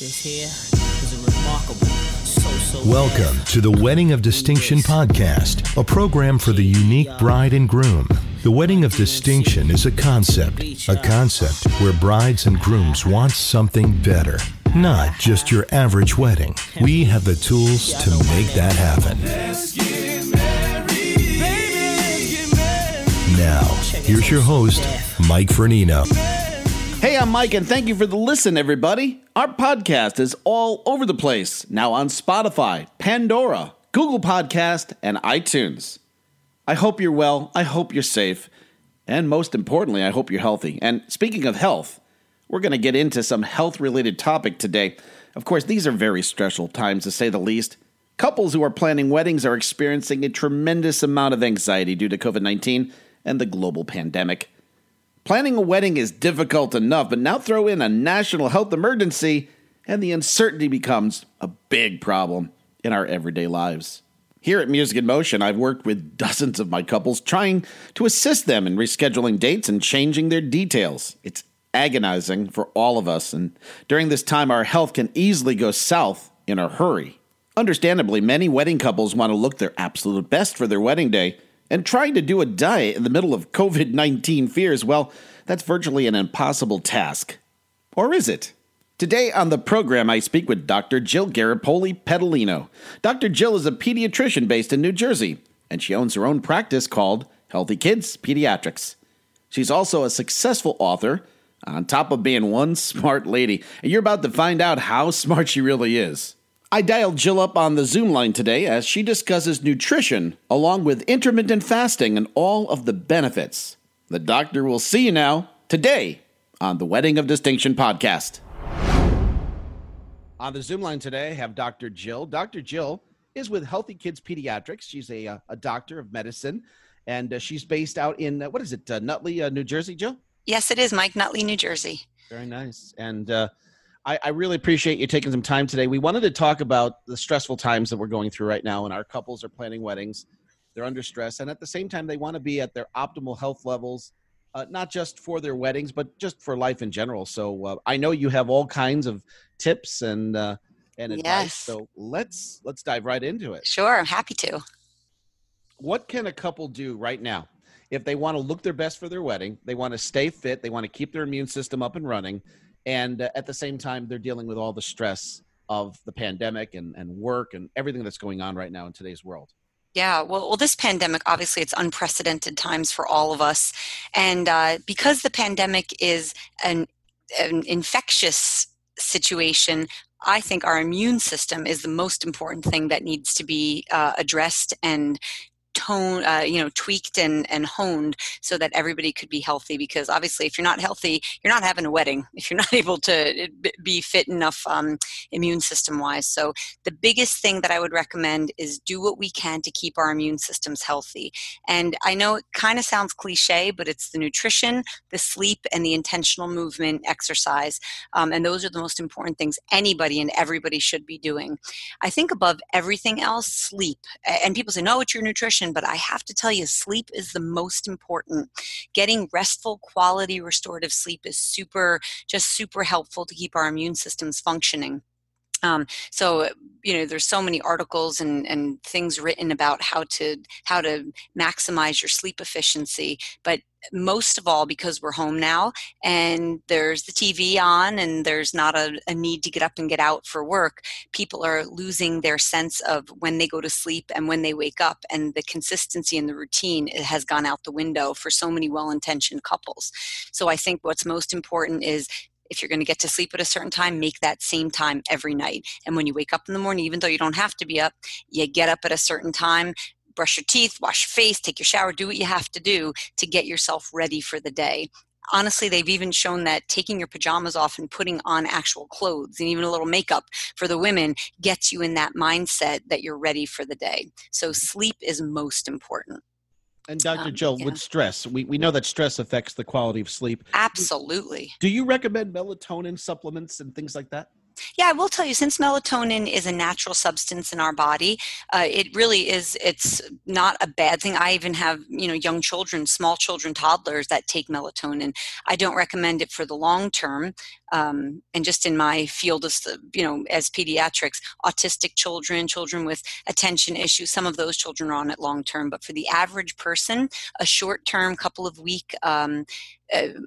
This here is a remarkable Welcome to the Wedding of Distinction podcast, a program for the unique bride and groom. The Wedding of Distinction is a concept where brides and grooms want something better, not just your average wedding. We have the tools to make that happen. Now, here's your host, Mike Vincent. Hey, I'm Mike, and thank you for the listen, everybody. Our podcast is all over the place, now on Spotify, Pandora, Google Podcast, and iTunes. I hope you're well, I hope you're safe, and most importantly, I hope you're healthy. And speaking of health, we're going to get into some health-related topic today. Of course, these are very stressful times, to say the least. Couples who are planning weddings are experiencing a tremendous amount of anxiety due to COVID-19 and the global pandemic. Planning a wedding is difficult enough, but now throw in a national health emergency, and the uncertainty becomes a big problem in our everyday lives. Here at Music in Motion, I've worked with dozens of my couples trying to assist them in rescheduling dates and changing their details. It's agonizing for all of us, and during this time, our health can easily go south in a hurry. Understandably, many wedding couples want to look their absolute best for their wedding day, and trying to do a diet in the middle of COVID-19 fears, well, that's virtually an impossible task. Or is it? Today on the program, I speak with Dr. Jill Garripoli Pedalino. Dr. Jill is a pediatrician based in New Jersey, and she owns her own practice called Healthy Kids Pediatrics. She's also a successful author, on top of being one smart lady, and you're about to find out how smart she really is. I dialed Jill up on the Zoom line today as she discusses nutrition along with intermittent fasting and all of the benefits. The doctor will see you now, today, on the Wedding of Distinction podcast. On the Zoom line today, I have Dr. Jill. Dr. Jill is with Healthy Kids Pediatrics. She's a doctor of medicine, and she's based out in, Nutley, New Jersey, Jill? Yes, it is, Mike. Nutley, New Jersey. Very nice. And I really appreciate you taking some time today. We wanted to talk about the stressful times that we're going through right now, and our couples are planning weddings. They're under stress, and at the same time, they want to be at their optimal health levels, not just for their weddings, but just for life in general. So I know you have all kinds of tips and advice. Yes. So let's dive right into it. Sure, I'm happy to. What can a couple do right now if they want to look their best for their wedding? They want to stay fit. They want to keep their immune system up and running. And at the same time, they're dealing with all the stress of the pandemic and work and everything that's going on right now in today's world. Yeah, well, this pandemic, obviously, it's unprecedented times for all of us. And because the pandemic is an infectious situation, I think our immune system is the most important thing that needs to be addressed and tweaked and honed so that everybody could be healthy, because obviously if you're not healthy, you're not having a wedding if you're not able to be fit enough immune system wise. So the biggest thing that I would recommend is do what we can to keep our immune systems healthy. And I know it kind of sounds cliche, but it's the nutrition, the sleep, and the intentional movement, exercise. And those are the most important things anybody and everybody should be doing. I think above everything else, sleep. And people say, no, it's your nutrition. But I have to tell you, sleep is the most important. Getting restful, quality, restorative sleep is super helpful to keep our immune systems functioning. So there's so many articles and things written about how to maximize your sleep efficiency. But most of all, because we're home now and there's the TV on and there's not a need to get up and get out for work, people are losing their sense of when they go to sleep and when they wake up, and the consistency and the routine has gone out the window for so many well-intentioned couples. So I think what's most important is, if you're going to get to sleep at a certain time, make that same time every night. And when you wake up in the morning, even though you don't have to be up, you get up at a certain time, brush your teeth, wash your face, take your shower, do what you have to do to get yourself ready for the day. Honestly, they've even shown that taking your pajamas off and putting on actual clothes and even a little makeup for the women gets you in that mindset that you're ready for the day. So sleep is most important. And Dr. Jill, with stress, we know that stress affects the quality of sleep. Absolutely. Do you recommend melatonin supplements and things like that? Yeah, I will tell you, since melatonin is a natural substance in our body, it really is, it's not a bad thing. I even have, young children, small children, toddlers that take melatonin. I don't recommend it for the long term. And just in my field of, as pediatrics, autistic children, children with attention issues, some of those children are on it long term. But for the average person, a short term, couple of week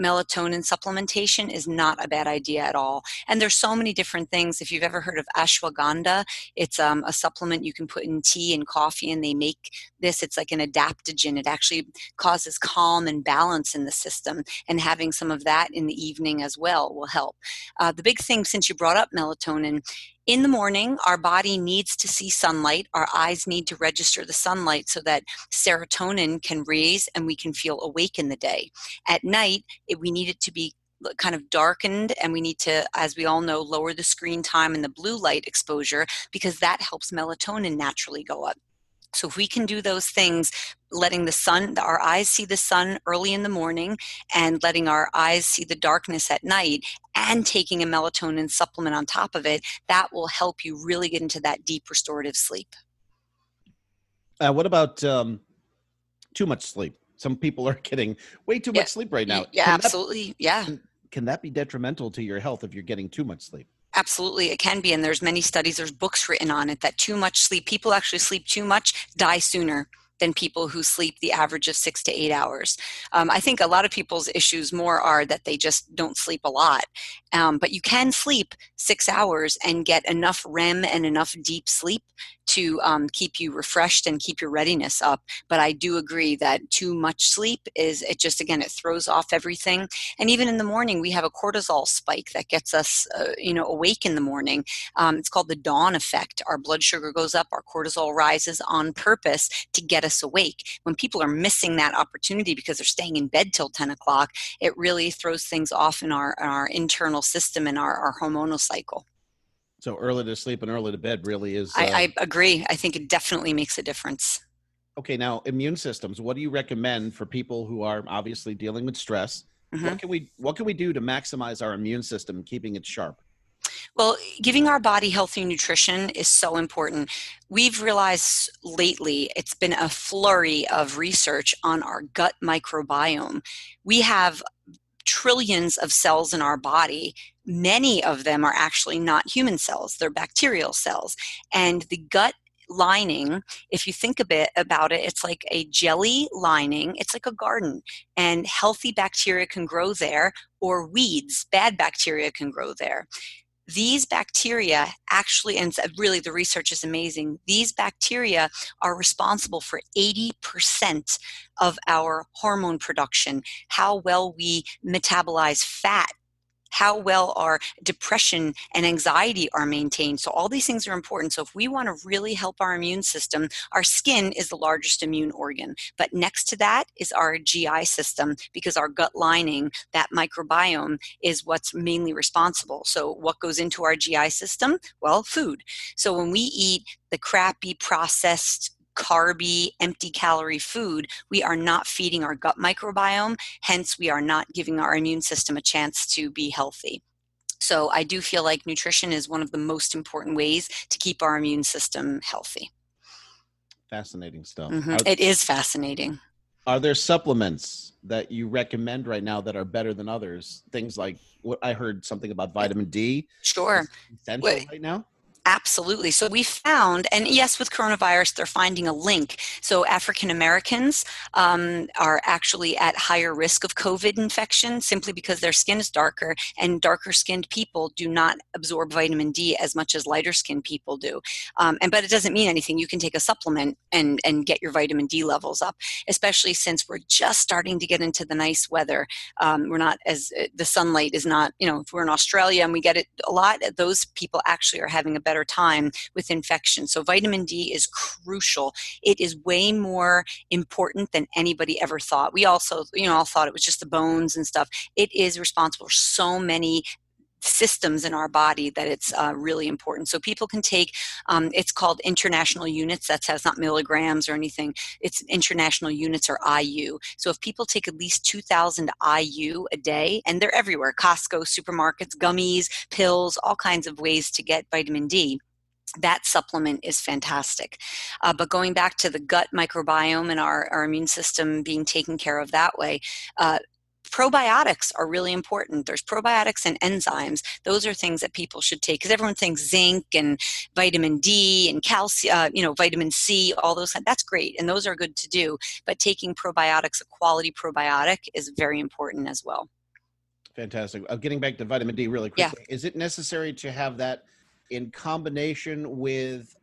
melatonin supplementation is not a bad idea at all. And there's so many different things. If you've ever heard of ashwagandha, it's a supplement you can put in tea and coffee, and they make this. It's like an adaptogen. It actually causes calm and balance in the system, and having some of that in the evening as well will help. The big thing, since you brought up melatonin, in the morning, our body needs to see sunlight. Our eyes need to register the sunlight so that serotonin can raise and we can feel awake in the day. At night, we need it to be kind of darkened, and we need to, as we all know, lower the screen time and the blue light exposure, because that helps melatonin naturally go up. So if we can do those things, letting the sun, our eyes see the sun early in the morning and letting our eyes see the darkness at night, and taking a melatonin supplement on top of it, that will help you really get into that deep restorative sleep. What about too much sleep? Some people are getting way too much sleep right now. Yeah, absolutely. Yeah. Can that be detrimental to your health if you're getting too much sleep? Absolutely, it can be, and there's many studies, there's books written on it, that too much sleep, people actually sleep too much, die sooner than people who sleep the average of 6 to 8 hours. I think a lot of people's issues more are that they just don't sleep a lot. But you can sleep 6 hours and get enough REM and enough deep sleep to keep you refreshed and keep your readiness up. But I do agree that too much sleep is, it just, again, it throws off everything. And even in the morning, we have a cortisol spike that gets us, awake in the morning. It's called the dawn effect. Our blood sugar goes up, our cortisol rises on purpose to get us awake. When people are missing that opportunity because they're staying in bed till 10 o'clock, it really throws things off in our internal system and our hormonal cycle. So early to sleep and early to bed really is... I agree. I think it definitely makes a difference. Okay. Now, immune systems, what do you recommend for people who are obviously dealing with stress? Mm-hmm. What can we do to maximize our immune system, keeping it sharp? Well, giving our body healthy nutrition is so important. We've realized lately, it's been a flurry of research on our gut microbiome. We have trillions of cells in our body. Many of them are actually not human cells. They're bacterial cells. And the gut lining, if you think a bit about it, it's like a jelly lining. It's like a garden. And healthy bacteria can grow there, or weeds, bad bacteria can grow there. These bacteria actually, and really the research is amazing, these bacteria are responsible for 80% of our hormone production, how well we metabolize fat, how well our depression and anxiety are maintained. So all these things are important. So if we want to really help our immune system, our skin is the largest immune organ. But next to that is our GI system, because our gut lining, that microbiome, is what's mainly responsible. So what goes into our GI system? Well, food. So when we eat the crappy, processed, carby, empty calorie food, we are not feeding our gut microbiome. Hence, we are not giving our immune system a chance to be healthy. So I do feel like nutrition is one of the most important ways to keep our immune system healthy. Fascinating stuff. Mm-hmm. It is fascinating. Are there supplements that you recommend right now that are better than others? Things like, what I heard something about vitamin D. Sure. Essential right now? Absolutely. So we found, and yes, with coronavirus, they're finding a link. So African Americans are actually at higher risk of COVID infection simply because their skin is darker, and darker skinned people do not absorb vitamin D as much as lighter skinned people do. But it doesn't mean anything. You can take a supplement and get your vitamin D levels up, especially since we're just starting to get into the nice weather. We're not as, the sunlight is not, if we're in Australia and we get it a lot, those people actually are having a better time with infection. So vitamin D is crucial. It is way more important than anybody ever thought. We also, all thought it was just the bones and stuff. It is responsible for so many systems in our body that it's really important. So people can take, it's called international units. That's not milligrams or anything. It's international units or IU. So if people take at least 2,000 IU a day, and they're everywhere, Costco, supermarkets, gummies, pills, all kinds of ways to get vitamin D, that supplement is fantastic. But going back to the gut microbiome and our immune system being taken care of that way, probiotics are really important. There's probiotics and enzymes. Those are things that people should take because everyone thinks zinc and vitamin D and calcium, vitamin C, all those. That's great. And those are good to do. But taking probiotics, a quality probiotic, is very important as well. Fantastic. Getting back to vitamin D really quickly. Yeah. Is it necessary to have that in combination with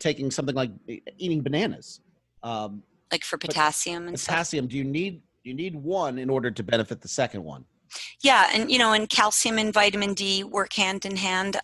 taking something like eating bananas? Like for potassium and stuff? Potassium, do you need one in order to benefit the second one? Yeah. And, and calcium and vitamin D work hand in hand.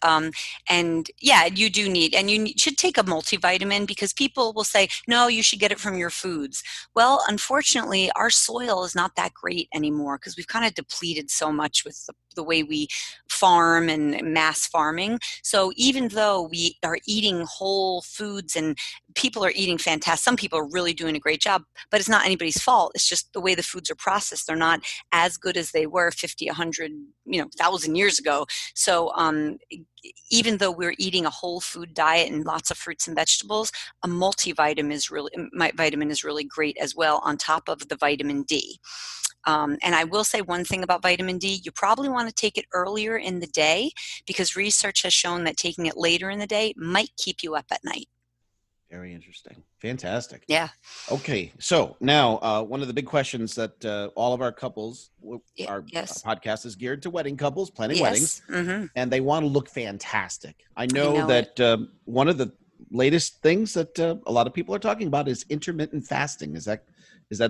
And yeah, you do need, and you should take a multivitamin because people will say, no, you should get it from your foods. Well, unfortunately, our soil is not that great anymore because we've kind of depleted so much with the way we farm and mass farming. So even though we are eating whole foods and people are eating fantastic, some people are really doing a great job, but it's not anybody's fault. It's just the way the foods are processed. They're not as good as they were 50, 100, 1,000 years ago. So even though we're eating a whole food diet and lots of fruits and vegetables, a multivitamin is really great as well on top of the vitamin D. And I will say one thing about vitamin D, you probably want to take it earlier in the day because research has shown that taking it later in the day might keep you up at night. Very interesting. Fantastic. Yeah. Okay. So now one of the big questions that all of our couples, our podcast is geared to wedding couples, planning weddings, mm-hmm. and they want to look fantastic. I know that one of the latest things that a lot of people are talking about is intermittent fasting. Is that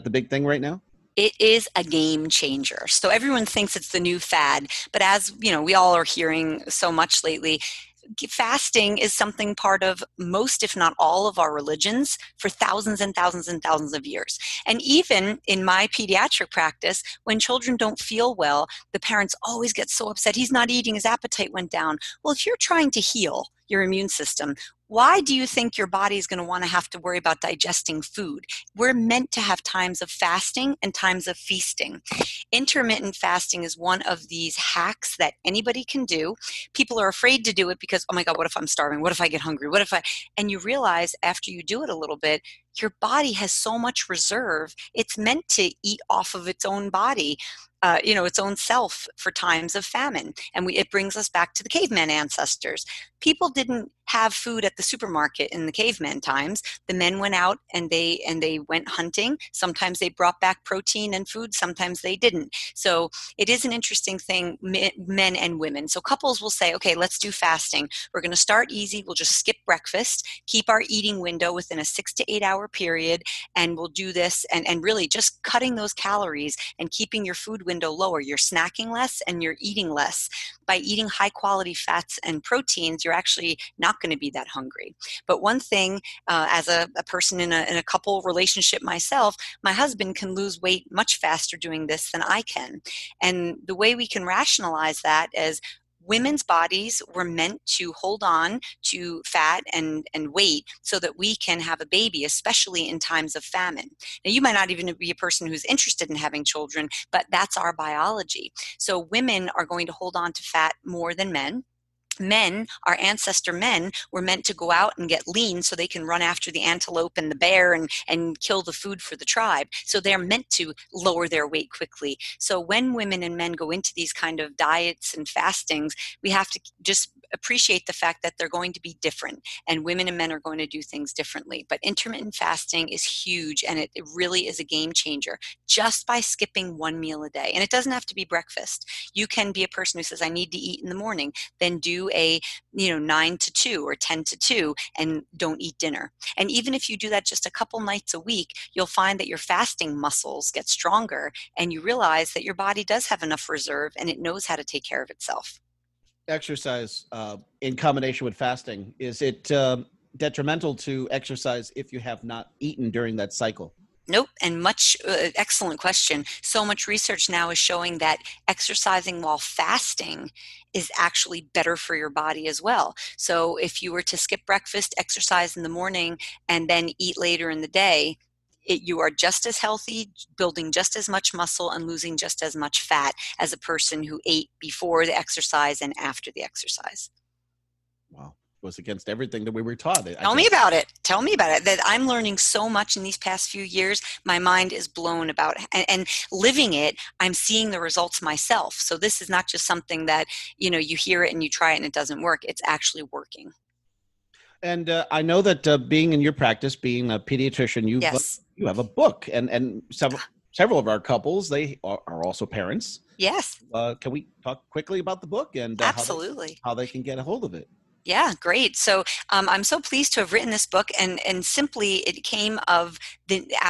the big thing right now? It is a game changer. So everyone thinks it's the new fad, but as we all are hearing so much lately, fasting is something part of most, if not all, of our religions for thousands and thousands and thousands of years. And even in my pediatric practice, when children don't feel well, the parents always get so upset. He's not eating, his appetite went down. Well, if you're trying to heal your immune system, why do you think your body is going to want to have to worry about digesting food? We're meant to have times of fasting and times of feasting. Intermittent fasting is one of these hacks that anybody can do. People are afraid to do it because, oh my God, what if I'm starving? What if I get hungry? What if I... And you realize after you do it a little bit, your body has so much reserve. It's meant to eat off of its own body, its own self for times of famine. And it brings us back to the caveman ancestors. People didn't have food at the supermarket in the caveman times. The men went out and they went hunting. Sometimes they brought back protein and food. Sometimes they didn't. So it is an interesting thing, men and women. So couples will say, okay, let's do fasting. We're going to start easy. We'll just skip breakfast, keep our eating window within a 6 to 8 hour period, and we'll do this and really just cutting those calories and keeping your food window lower. You're snacking less and you're eating less. By eating high quality fats and proteins, you're actually not going to be that hungry. But one thing, as a person in a couple relationship myself, my husband can lose weight much faster doing this than I can. And the way we can rationalize that is women's bodies were meant to hold on to fat and weight so that we can have a baby, especially in times of famine. Now, you might not even be a person who's interested in having children, but that's our biology. So women are going to hold on to fat more than men. Men, our ancestor men, were meant to go out and get lean so they can run after the antelope and the bear and kill the food for the tribe. So they're meant to lower their weight quickly. So when women and men go into these kind of diets and fastings, we have to just appreciate the fact that they're going to be different, and women and men are going to do things differently. But intermittent fasting is huge, and it really is a game changer just by skipping one meal a day. And it doesn't have to be breakfast. You can be a person who says, I need to eat in the morning, then do a 9 to 2 or 10 to 2 and don't eat dinner. And even if you do that just a couple nights a week, you'll find that your fasting muscles get stronger and you realize that your body does have enough reserve and it knows how to take care of itself. Exercise in combination with fasting, is it detrimental to exercise if you have not eaten during that cycle? Nope. And much, excellent question. So much research now is showing that exercising while fasting is actually better for your body as well. So if you were to skip breakfast, exercise in the morning, and then eat later in the day, you are just as healthy, building just as much muscle and losing just as much fat as a person who ate before the exercise and after the exercise. Wow. Was against everything that we were taught. Tell me about it. That I'm learning so much in these past few years. My mind is blown about it. And living it, I'm seeing the results myself. So this is not just something that, you know, you hear it and you try it and it doesn't work. It's actually working. And I know that being in your practice, being a pediatrician, you have a book, and several of our couples, they are also parents. Yes. Can we talk quickly about the book and absolutely how they can get a hold of it? Yeah, great. So I'm so pleased to have written this book, and simply it came out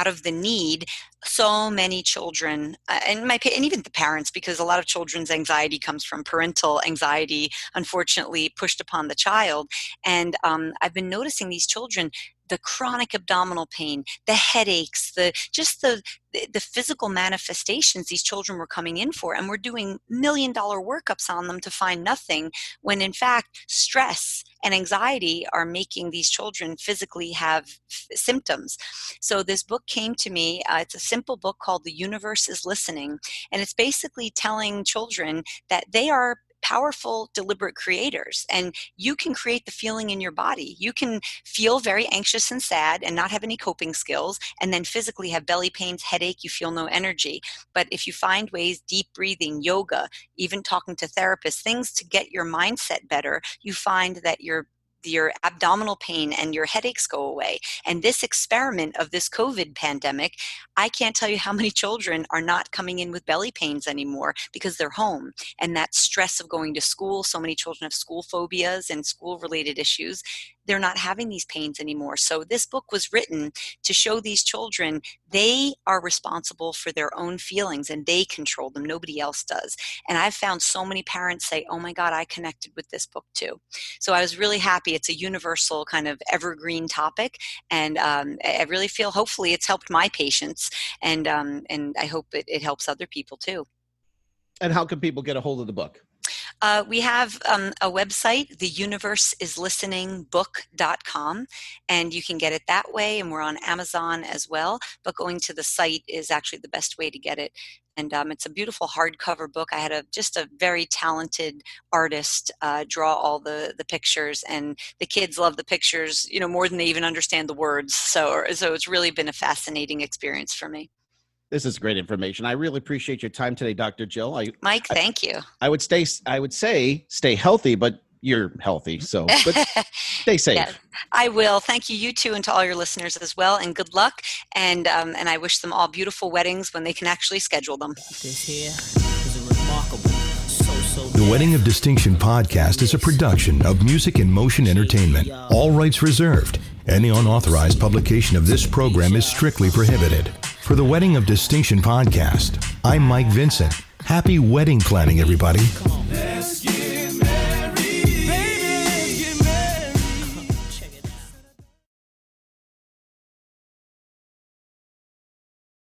of the need. So many children, and even the parents, because a lot of children's anxiety comes from parental anxiety, unfortunately pushed upon the child. And I've been noticing these children, the chronic abdominal pain, the headaches, the physical manifestations these children were coming in for, and we're doing $1 million workups on them to find nothing, when in fact stress and anxiety are making these children physically have symptoms. So this book came to me. It's a simple book called The Universe is Listening, and it's basically telling children that they are powerful, deliberate creators, and you can create the feeling in your body. You can feel very anxious and sad and not have any coping skills, and then physically have belly pains, headache, you feel no energy. But if you find ways, deep breathing, yoga, even talking to therapists, things to get your mindset better, you find that your abdominal pain and your headaches go away. And this experiment of this COVID pandemic, I can't tell you how many children are not coming in with belly pains anymore because they're home. And that stress of going to school, so many children have school phobias and school-related issues. They're not having these pains anymore. So this book was written to show these children they are responsible for their own feelings and they control them. Nobody else does. And I've found so many parents say, oh my God, I connected with this book too. So I was really happy. It's a universal kind of evergreen topic. And I really feel hopefully it's helped my patients. And I hope it helps other people too. And how can people get a hold of the book? We have a website, theuniverseislisteningbook.com, and you can get it that way, and we're on Amazon as well, but going to the site is actually the best way to get it. And it's a beautiful hardcover book. I had just a very talented artist draw all the pictures, and the kids love the pictures, you know, more than they even understand the words. So it's really been a fascinating experience for me. This is great information. I really appreciate your time today, Dr. Jill. Mike, thank you. I would say stay healthy, but you're healthy. So stay safe. Yeah, I will. Thank you. You too. And to all your listeners as well. And good luck. And I wish them all beautiful weddings when they can actually schedule them. This here is a remarkable The Wedding of Distinction podcast is a production of Music in Motion Entertainment. All rights reserved. Any unauthorized publication of this program is strictly prohibited. For the Wedding of Distinction podcast, I'm Mike Vincent. Happy wedding planning, everybody.